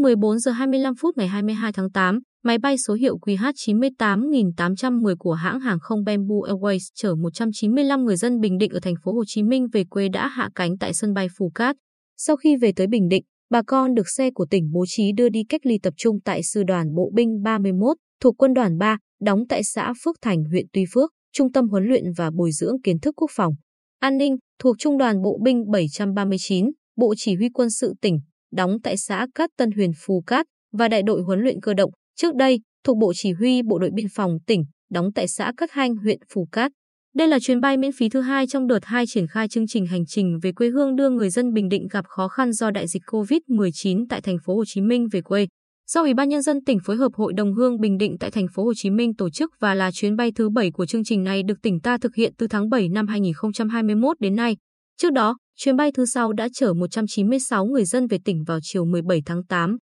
14 giờ 25 phút ngày 22 tháng 8, máy bay số hiệu QH 98810 của hãng hàng không Bamboo Airways chở 195 người dân Bình Định ở thành phố Hồ Chí Minh về quê đã hạ cánh tại sân bay Phù Cát. Sau khi về tới Bình Định, bà con được xe của tỉnh bố trí đưa đi cách ly tập trung tại Sư đoàn Bộ Binh 31 thuộc Quân đoàn 3, đóng tại xã Phước Thành, huyện Tuy Phước, Trung tâm huấn luyện và bồi dưỡng kiến thức quốc phòng, an ninh thuộc Trung đoàn Bộ Binh 739, Bộ Chỉ huy Quân sự tỉnh, đóng tại xã Cát Tân, huyện Phù Cát và Đại đội huấn luyện cơ động, trước đây thuộc Bộ Chỉ huy Bộ đội Biên phòng tỉnh, đóng tại xã Cát Hành, huyện Phù Cát. Đây là chuyến bay miễn phí thứ hai trong đợt 2 triển khai chương trình hành trình về quê hương đưa người dân Bình Định gặp khó khăn do đại dịch COVID-19 tại thành phố Hồ Chí Minh về quê, do Ủy ban Nhân dân tỉnh phối hợp Hội đồng Hương Bình Định tại thành phố Hồ Chí Minh tổ chức và là chuyến bay thứ 7 của chương trình này được tỉnh ta thực hiện từ tháng 7 năm 2021 đến nay. Trước đó, chuyến bay thứ 6 đã chở 196 người dân về tỉnh vào chiều 17 tháng 8.